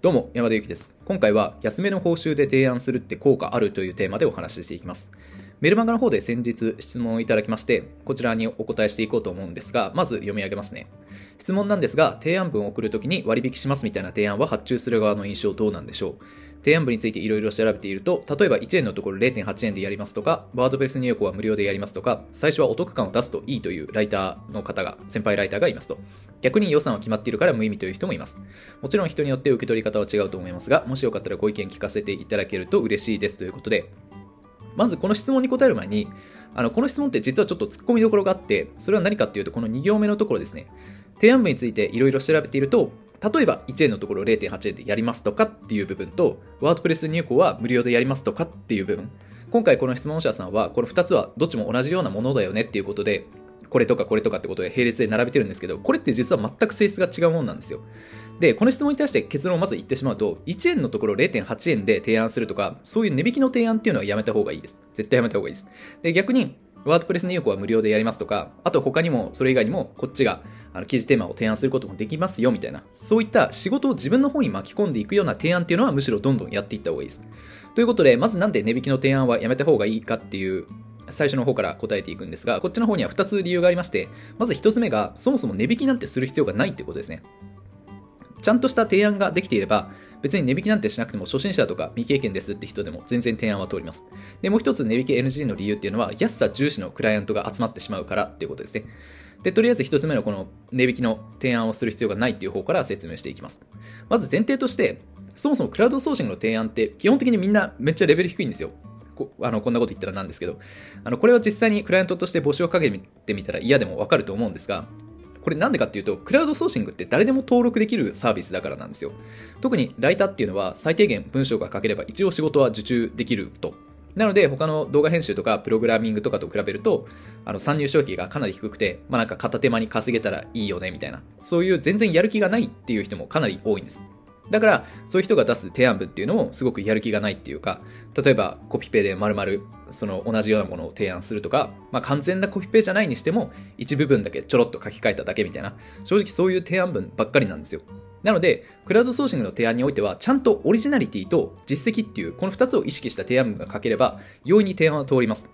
どうも、山田ゆきです。今回は、安めの報酬で提案するって効果あるというテーマでお話ししていきます。メルマガの方で先日質問をいただきまして、こちらにお答えしていこうと思うんですが、まず読み上げますね。質問なんですが、提案文を送るときに割引しますみたいな提案は発注する側の印象どうなんでしょう。提案文についていろいろ調べていると、例えば1円のところ 0.8 円でやりますとか、ワードプレス入力は無料でやりますとか、最初はお得感を出すといいというライターの方が、先輩ライターがいますと。逆に予算は決まっているから無意味という人もいます。もちろん人によって受け取り方は違うと思いますが、もしよかったらご意見聞かせていただけると嬉しいですということで、まずこの質問に答える前に、この質問って実はちょっと突っ込みどころがあって、それは何かっていうと、この2行目のところですね。提案文についていろいろ調べていると、例えば1円のところ 0.8 円でやりますとかっていう部分と、ワードプレス入稿は無料でやりますとかっていう部分。今回この質問者さんは、この2つはどっちも同じようなものだよねっていうことで、これとかこれとかってことで並列で並べてるんですけど、これって実は全く性質が違うもんなんですよ。で、この質問に対して結論をまず言ってしまうと、1円のところ 0.8 円で提案するとか、そういう値引きの提案っていうのはやめた方がいいです。絶対やめた方がいいです。で、逆に、ワードプレス入稿は無料でやりますとか、あと他にもそれ以外にもこっちが記事テーマを提案することもできますよみたいな、そういった仕事を自分の方に巻き込んでいくような提案っていうのはむしろどんどんやっていった方がいいです。ということで、まずなんで値引きの提案はやめた方がいいかっていう、最初の方から答えていくんですが、こっちの方には2つ理由がありまして、まず1つ目が、そもそも値引きなんてする必要がないってことですね。ちゃんとした提案ができていれば、別に値引きなんてしなくても初心者とか未経験ですって人でも全然提案は通ります。で、もう一つ値引き NG の理由っていうのは、安さ重視のクライアントが集まってしまうからっていうことですね。で、とりあえず一つ目のこの値引きの提案をする必要がないっていう方から説明していきます。まず前提として、そもそもクラウドソーシングの提案って基本的にみんなめっちゃレベル低いんですよ。こんなこと言ったらなんですけど、これは実際にクライアントとして募集をかけてみたら嫌でも分かると思うんですが、これなんでかっていうと、クラウドソーシングって誰でも登録できるサービスだからなんですよ。特にライターっていうのは最低限文章が書ければ一応仕事は受注できると。なので他の動画編集とかプログラミングとかと比べると、参入障壁がかなり低くて、まあ、なんか片手間に稼げたらいいよねみたいな、そういう全然やる気がないっていう人もかなり多いんです。だからそういう人が出す提案文っていうのもすごくやる気がないっていうか、例えばコピペで丸々その同じようなものを提案するとか、まあ、完全なコピペじゃないにしても一部分だけちょろっと書き換えただけみたいな、正直そういう提案文ばっかりなんですよ。なのでクラウドソーシングの提案においては、ちゃんとオリジナリティと実績っていうこの2つを意識した提案文が書ければ容易に提案は通ります。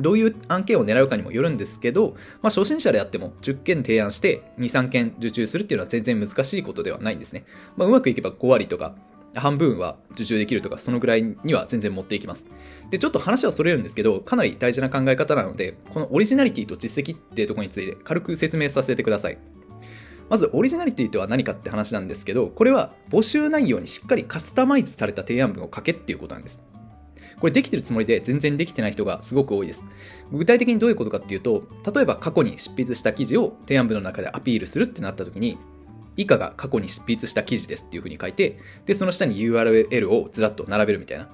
どういう案件を狙うかにもよるんですけど、まあ、初心者であっても10件提案して2、3件受注するっていうのは全然難しいことではないんですね。まあ、うまくいけば5割とか半分は受注できるとか、そのぐらいには全然持っていきます。で、ちょっと話はそれるんですけど、かなり大事な考え方なので、このオリジナリティと実績っていうところについて軽く説明させてください。まずオリジナリティとは何かって話なんですけど、これは募集内容にしっかりカスタマイズされた提案文を書けっていうことなんです。これできてるつもりで全然できてない人がすごく多いです。具体的にどういうことかっていうと、例えば過去に執筆した記事を提案文の中でアピールするってなった時に、以下が過去に執筆した記事ですっていう風に書いて、でその下に URL をずらっと並べるみたいな。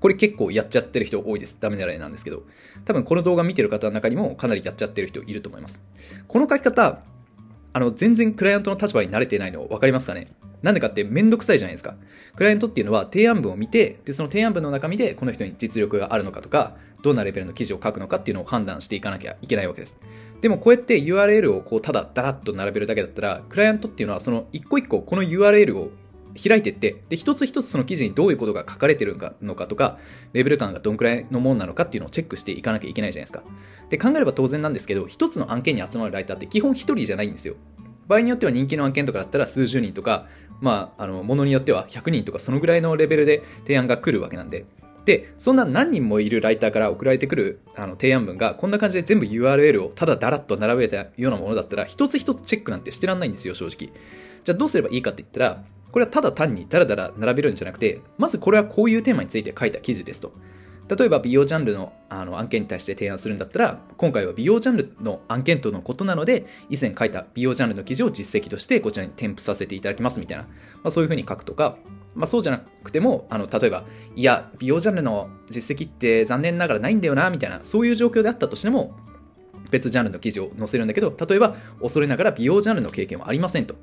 これ結構やっちゃってる人多いです。ダメな例なんですけど、多分この動画見てる方の中にもかなりやっちゃってる人いると思います。この書き方、全然クライアントの立場に慣れてないの分かりますかね。なんでかってめんどくさいじゃないですか。クライアントっていうのは提案文を見て、でその提案文の中身でこの人に実力があるのかとか、どんなレベルの記事を書くのかっていうのを判断していかなきゃいけないわけです。でもこうやって URL をこうただだらっと並べるだけだったら、クライアントっていうのはその一個一個この URL を開いていって、で一つ一つその記事にどういうことが書かれてるのかとか、レベル感がどんくらいのものなのかっていうのをチェックしていかなきゃいけないじゃないですか。で考えれば当然なんですけど、一つの案件に集まるライターって基本一人じゃないんですよ。場合によっては人気の案件とかだったら数十人とか、まあ、ものによっては100人とかそのぐらいのレベルで提案が来るわけなんで、でそんな何人もいるライターから送られてくる提案文がこんな感じで全部 URL をただだらっと並べたようなものだったら、一つ一つチェックなんてしてらんないんですよ、正直。じゃあどうすればいいかって言ったら、これはただ単にダラダラ並べるんじゃなくて、まずこれはこういうテーマについて書いた記事ですと。例えば美容ジャンルの案件に対して提案するんだったら、今回は美容ジャンルの案件とのことなので、以前書いた美容ジャンルの記事を実績としてこちらに添付させていただきますみたいな、まあ、そういうふうに書くとか、まあ、そうじゃなくても、例えば、いや、美容ジャンルの実績って残念ながらないんだよなみたいな、そういう状況であったとしても、別ジャンルの記事を載せるんだけど、例えば恐れながら美容ジャンルの経験はありませんと。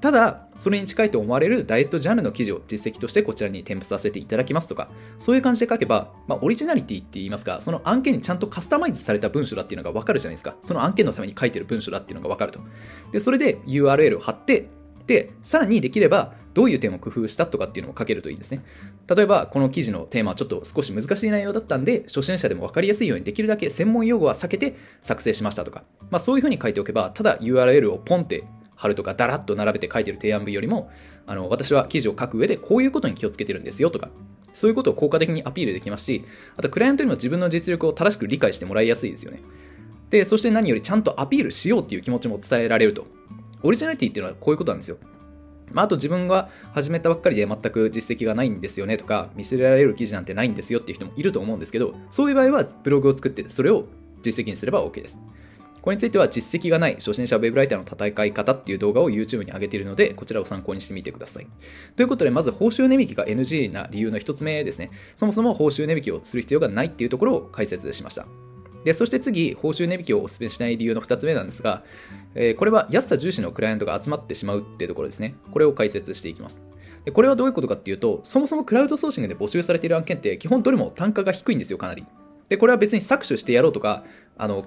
ただそれに近いと思われるダイエットジャンルの記事を実績としてこちらに添付させていただきますとか、そういう感じで書けば、まあ、オリジナリティって言いますか、その案件にちゃんとカスタマイズされた文章だっていうのが分かるじゃないですか。その案件のために書いてる文章だっていうのが分かると。でそれで URL を貼って、で、さらにできればどういう点を工夫したとかっていうのを書けるといいですね。例えばこの記事のテーマはちょっと少し難しい内容だったんで、初心者でも分かりやすいようにできるだけ専門用語は避けて作成しましたとか、そういうふうに書いておけば、ただ URL をポンって貼るとかだらっと並べて書いてる提案文よりも、私は記事を書く上でこういうことに気をつけてるんですよとか、そういうことを効果的にアピールできますし、あとクライアントにも自分の実力を正しく理解してもらいやすいですよね。で、そして何よりちゃんとアピールしようっていう気持ちも伝えられると。オリジナリティっていうのはこういうことなんですよ。あと自分が始めたばっかりで全く実績がないんですよねとか、見せられる記事なんてないんですよっていう人もいると思うんですけど、そういう場合はブログを作ってそれを実績にすれば OK です。これについては実績がない初心者ウェブライターの戦い方っていう動画を YouTube に上げているので、こちらを参考にしてみてください。ということで、まず報酬値引きが NG な理由の一つ目ですね。そもそも報酬値引きをする必要がないっていうところを解説しました。で、そして次、報酬値引きをお勧めしない理由の2つ目なんですが、これは安さ重視のクライアントが集まってしまうっていうところですね。これを解説していきます。で、これはどういうことかっていうと、そもそもクラウドソーシングで募集されている案件って基本どれも単価が低いんですよ、かなり。で、これは別に搾取してやろうとか、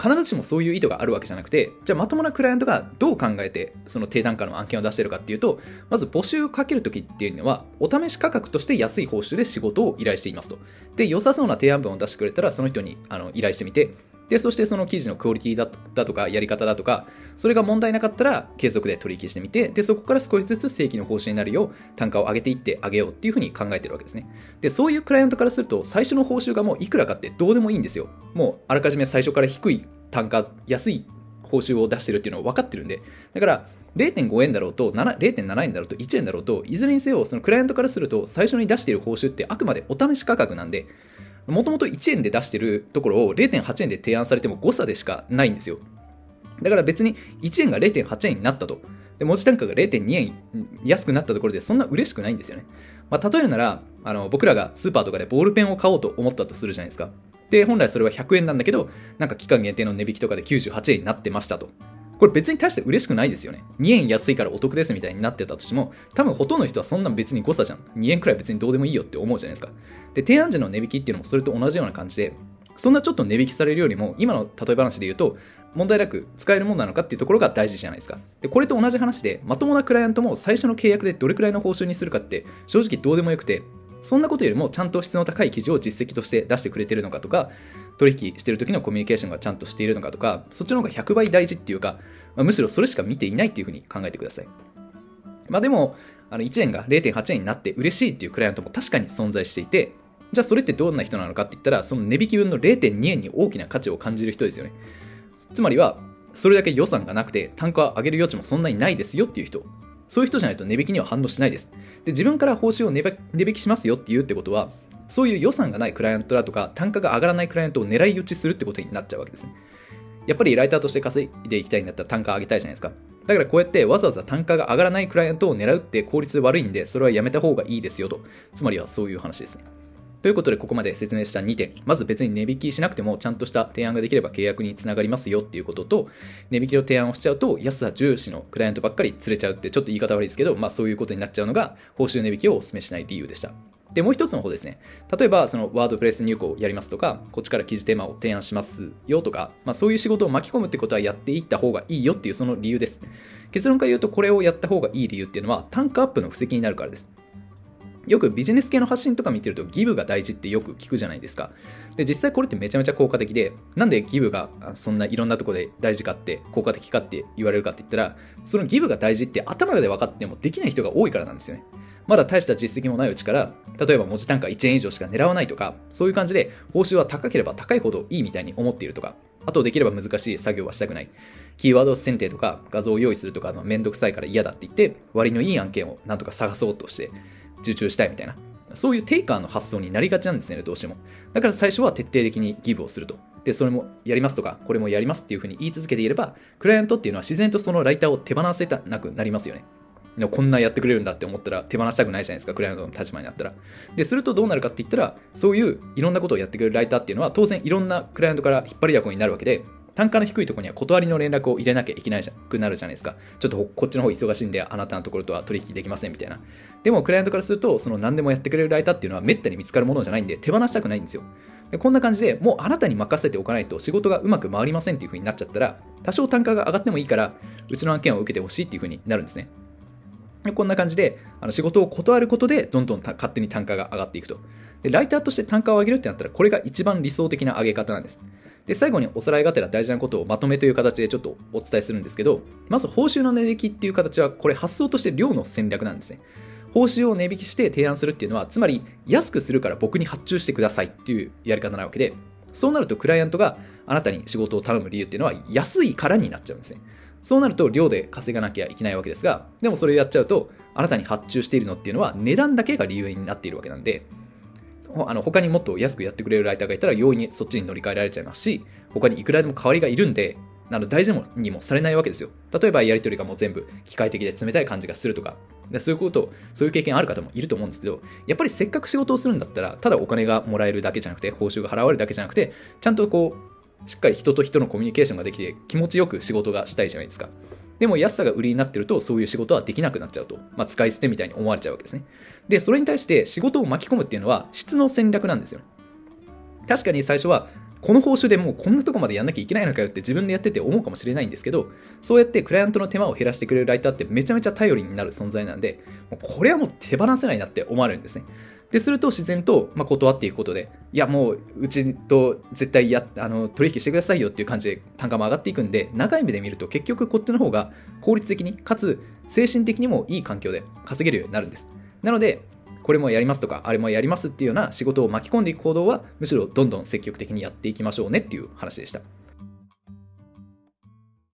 必ずしもそういう意図があるわけじゃなくて、じゃあまともなクライアントがどう考えてその低単価の案件を出してるかっていうと、まず募集をかけるときっていうのは、お試し価格として安い報酬で仕事を依頼していますと。で、良さそうな提案文を出してくれたら、その人に依頼してみて、で、そしてその記事のクオリティだとか、やり方だとか、それが問題なかったら継続で取引してみて、で、そこから少しずつ正規の報酬になるよう単価を上げていってあげようっていうふうに考えてるわけですね。で、そういうクライアントからすると、最初の報酬がもういくらかってどうでもいいんですよ。もうあらかじめ最初から低い単価、安い報酬を出してるっていうのを分かってるんで、だから 0.5 円だろうと 0.7 円だろうと1円だろうと、いずれにせよそのクライアントからすると最初に出している報酬ってあくまでお試し価格なんで、もともと1円で出してるところを 0.8 円で提案されても誤差でしかないんですよ。だから別に1円が 0.8 円になったと。で、文字単価が 0.2 円安くなったところでそんな嬉しくないんですよね。例えるなら、僕らがスーパーとかでボールペンを買おうと思ったとするじゃないですか。で、本来それは100円なんだけど、なんか期間限定の値引きとかで98円になってましたと。これ別に大して嬉しくないですよね。2円安いからお得ですみたいになってたとしても、多分ほとんどの人はそんな別に誤差じゃん。2円くらい別にどうでもいいよって思うじゃないですか。で、提案時の値引きっていうのもそれと同じような感じで、そんなちょっと値引きされるよりも、今の例え話で言うと、問題なく使えるものなのかっていうところが大事じゃないですか。で、これと同じ話で、まともなクライアントも最初の契約でどれくらいの報酬にするかって正直どうでもよくて、そんなことよりもちゃんと質の高い記事を実績として出してくれてるのかとか、取引してる時のコミュニケーションがちゃんとしているのかとか、そっちの方が100倍大事っていうか、むしろそれしか見ていないっていうふうに考えてください。でも、1円が 0.8 円になって嬉しいっていうクライアントも確かに存在していて、じゃあそれってどんな人なのかって言ったら、その値引き分の 0.2 円に大きな価値を感じる人ですよね。つまりは、それだけ予算がなくて単価を上げる余地もそんなにないですよっていう人。そういう人じゃないと値引きには反応しないです。で、自分から報酬を値引きしますよって言うってことは、そういう予算がないクライアントだとか、単価が上がらないクライアントを狙い撃ちするってことになっちゃうわけですね。やっぱりライターとして稼いでいきたいんだったら単価上げたいじゃないですか。だからこうやってわざわざ単価が上がらないクライアントを狙うって効率悪いんで、それはやめた方がいいですよと。つまりはそういう話ですね。ということで、ここまで説明した2点。まず別に値引きしなくてもちゃんとした提案ができれば契約につながりますよっていうことと、値引きの提案をしちゃうと安さ重視のクライアントばっかり連れちゃうって、ちょっと言い方悪いですけど、そういうことになっちゃうのが報酬値引きをお勧めしない理由でした。で、もう一つの方ですね。例えばそのワードプレス入稿をやりますとか、こっちから記事テーマを提案しますよとか、そういう仕事を巻き込むってことはやっていった方がいいよっていうその理由です。結論から言うと、これをやった方がいい理由っていうのは単価アップの布石になるからです。よくビジネス系の発信とか見てると、ギブが大事ってよく聞くじゃないですか。で、実際これってめちゃめちゃ効果的で、なんでギブがそんないろんなとこで大事かって効果的かって言われるかって言ったら、そのギブが大事って頭で分かってもできない人が多いからなんですよね。まだ大した実績もないうちから、例えば文字単価1円以上しか狙わないとか、そういう感じで報酬は高ければ高いほどいいみたいに思っているとか、あとできれば難しい作業はしたくない、キーワード選定とか画像を用意するとかめんどくさいから嫌だって言って、割のいい案件をなんとか探そうとして受注したいみたいな、そういうテイカーの発想になりがちなんですね、どうしても。だから最初は徹底的にギブをすると。で、それもやりますとか、これもやりますっていうふうに言い続けていれば、クライアントっていうのは自然とそのライターを手放せなくなりますよね。こんなやってくれるんだって思ったら手放したくないじゃないですか、クライアントの立場になったら。で、するとどうなるかって言ったら、そういういろんなことをやってくれるライターっていうのは、当然いろんなクライアントから引っ張りだこになるわけで、単価の低いところには断りの連絡を入れなきゃいけなくなるじゃないですか。ちょっとこっちの方忙しいんで、あなたのところとは取引できませんみたいな。でもクライアントからすると、その何でもやってくれるライターっていうのはめったに見つかるものじゃないんで、手放したくないんですよ。で、こんな感じでもうあなたに任せておかないと仕事がうまく回りませんっていう風になっちゃったら、多少単価が上がってもいいからうちの案件を受けてほしいっていう風になるんですね。こんな感じで仕事を断ることでどんどん勝手に単価が上がっていくと。でライターとして単価を上げるってなったらこれが一番理想的な上げ方なんです。で最後におさらいがてら大事なことをまとめという形でちょっとお伝えするんですけど、まず報酬の値引きっていう形はこれ発想として量の戦略なんですね。報酬を値引きして提案するっていうのはつまり安くするから僕に発注してくださいっていうやり方なわけで、そうなるとクライアントがあなたに仕事を頼む理由っていうのは安いからになっちゃうんですね。そうなると量で稼がなきゃいけないわけですが、でもそれやっちゃうとあなたに発注しているのっていうのは値段だけが理由になっているわけなんで、他にもっと安くやってくれるライターがいたら容易にそっちに乗り換えられちゃいますし、他にいくらでも代わりがいるんで大事にもされないわけですよ。例えばやり取りがもう全部機械的で冷たい感じがするとか、そういう経験ある方もいると思うんですけど、やっぱりせっかく仕事をするんだったらただお金がもらえるだけじゃなくて、報酬が払われるだけじゃなくて、ちゃんとこうしっかり人と人のコミュニケーションができて気持ちよく仕事がしたいじゃないですか。でも安さが売りになってるとそういう仕事はできなくなっちゃうと、使い捨てみたいに思われちゃうわけですね。でそれに対して仕事を巻き込むっていうのは質の戦略なんですよ。確かに最初はこの報酬でもうこんなとこまでやんなきゃいけないのかよって自分でやってて思うかもしれないんですけど、そうやってクライアントの手間を減らしてくれるライターってめちゃめちゃ頼りになる存在なんで、これはもう手放せないなって思われるんですね。ですると自然と断っていくことで、いやもううちと絶対取引してくださいよっていう感じで単価も上がっていくんで、長い目で見ると結局こっちの方が効率的にかつ精神的にもいい環境で稼げるようになるんです。なのでこれもやりますとかあれもやりますっていうような仕事を巻き込んでいく行動はむしろどんどん積極的にやっていきましょうねっていう話でした。